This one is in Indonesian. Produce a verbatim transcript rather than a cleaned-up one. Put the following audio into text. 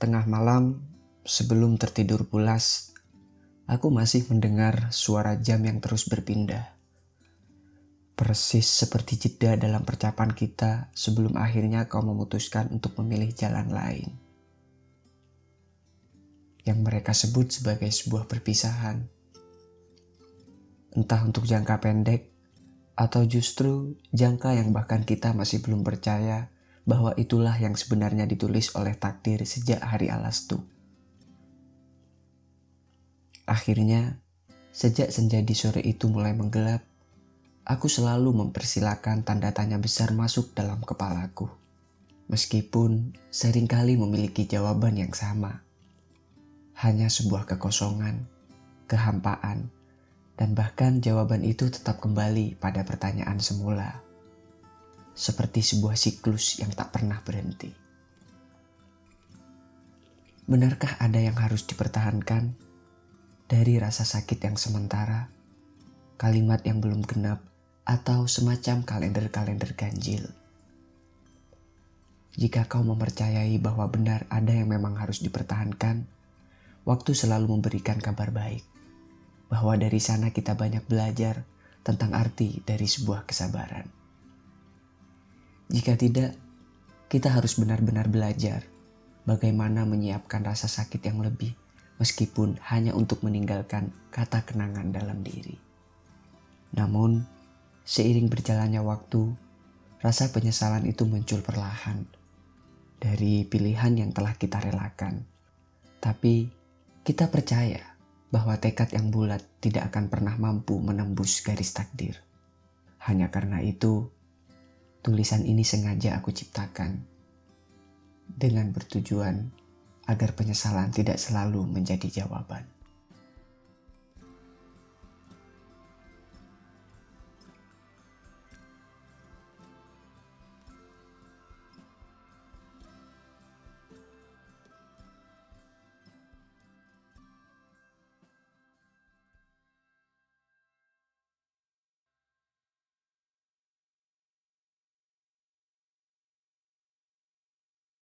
Tengah malam, sebelum tertidur pulas, aku masih mendengar suara jam yang terus berpindah. Persis seperti jeda dalam percakapan kita sebelum akhirnya kau memutuskan untuk memilih jalan lain. Yang mereka sebut sebagai sebuah perpisahan. Entah untuk jangka pendek, atau justru jangka yang bahkan kita masih belum percaya bahwa itulah yang sebenarnya ditulis oleh takdir sejak hari Alastu. Akhirnya, sejak senja di sore itu mulai menggelap, aku selalu mempersilahkan tanda tanya besar masuk dalam kepalaku, meskipun seringkali memiliki jawaban yang sama. Hanya sebuah kekosongan, kehampaan, dan bahkan jawaban itu tetap kembali pada pertanyaan semula. Seperti sebuah siklus yang tak pernah berhenti. Benarkah ada yang harus dipertahankan? Dari rasa sakit yang sementara, kalimat yang belum genap, atau semacam kalender-kalender ganjil. Jika kau mempercayai bahwa benar ada yang memang harus dipertahankan, waktu selalu memberikan kabar baik, bahwa dari sana kita banyak belajar tentang arti dari sebuah kesabaran. Jika tidak, kita harus benar-benar belajar bagaimana menyiapkan rasa sakit yang lebih meskipun hanya untuk meninggalkan kata kenangan dalam diri. Namun, seiring berjalannya waktu, rasa penyesalan itu muncul perlahan dari pilihan yang telah kita relakan. Tapi, kita percaya bahwa tekad yang bulat tidak akan pernah mampu menembus garis takdir. Hanya karena itu, tulisan ini sengaja aku ciptakan dengan bertujuan agar penyesalan tidak selalu menjadi jawaban.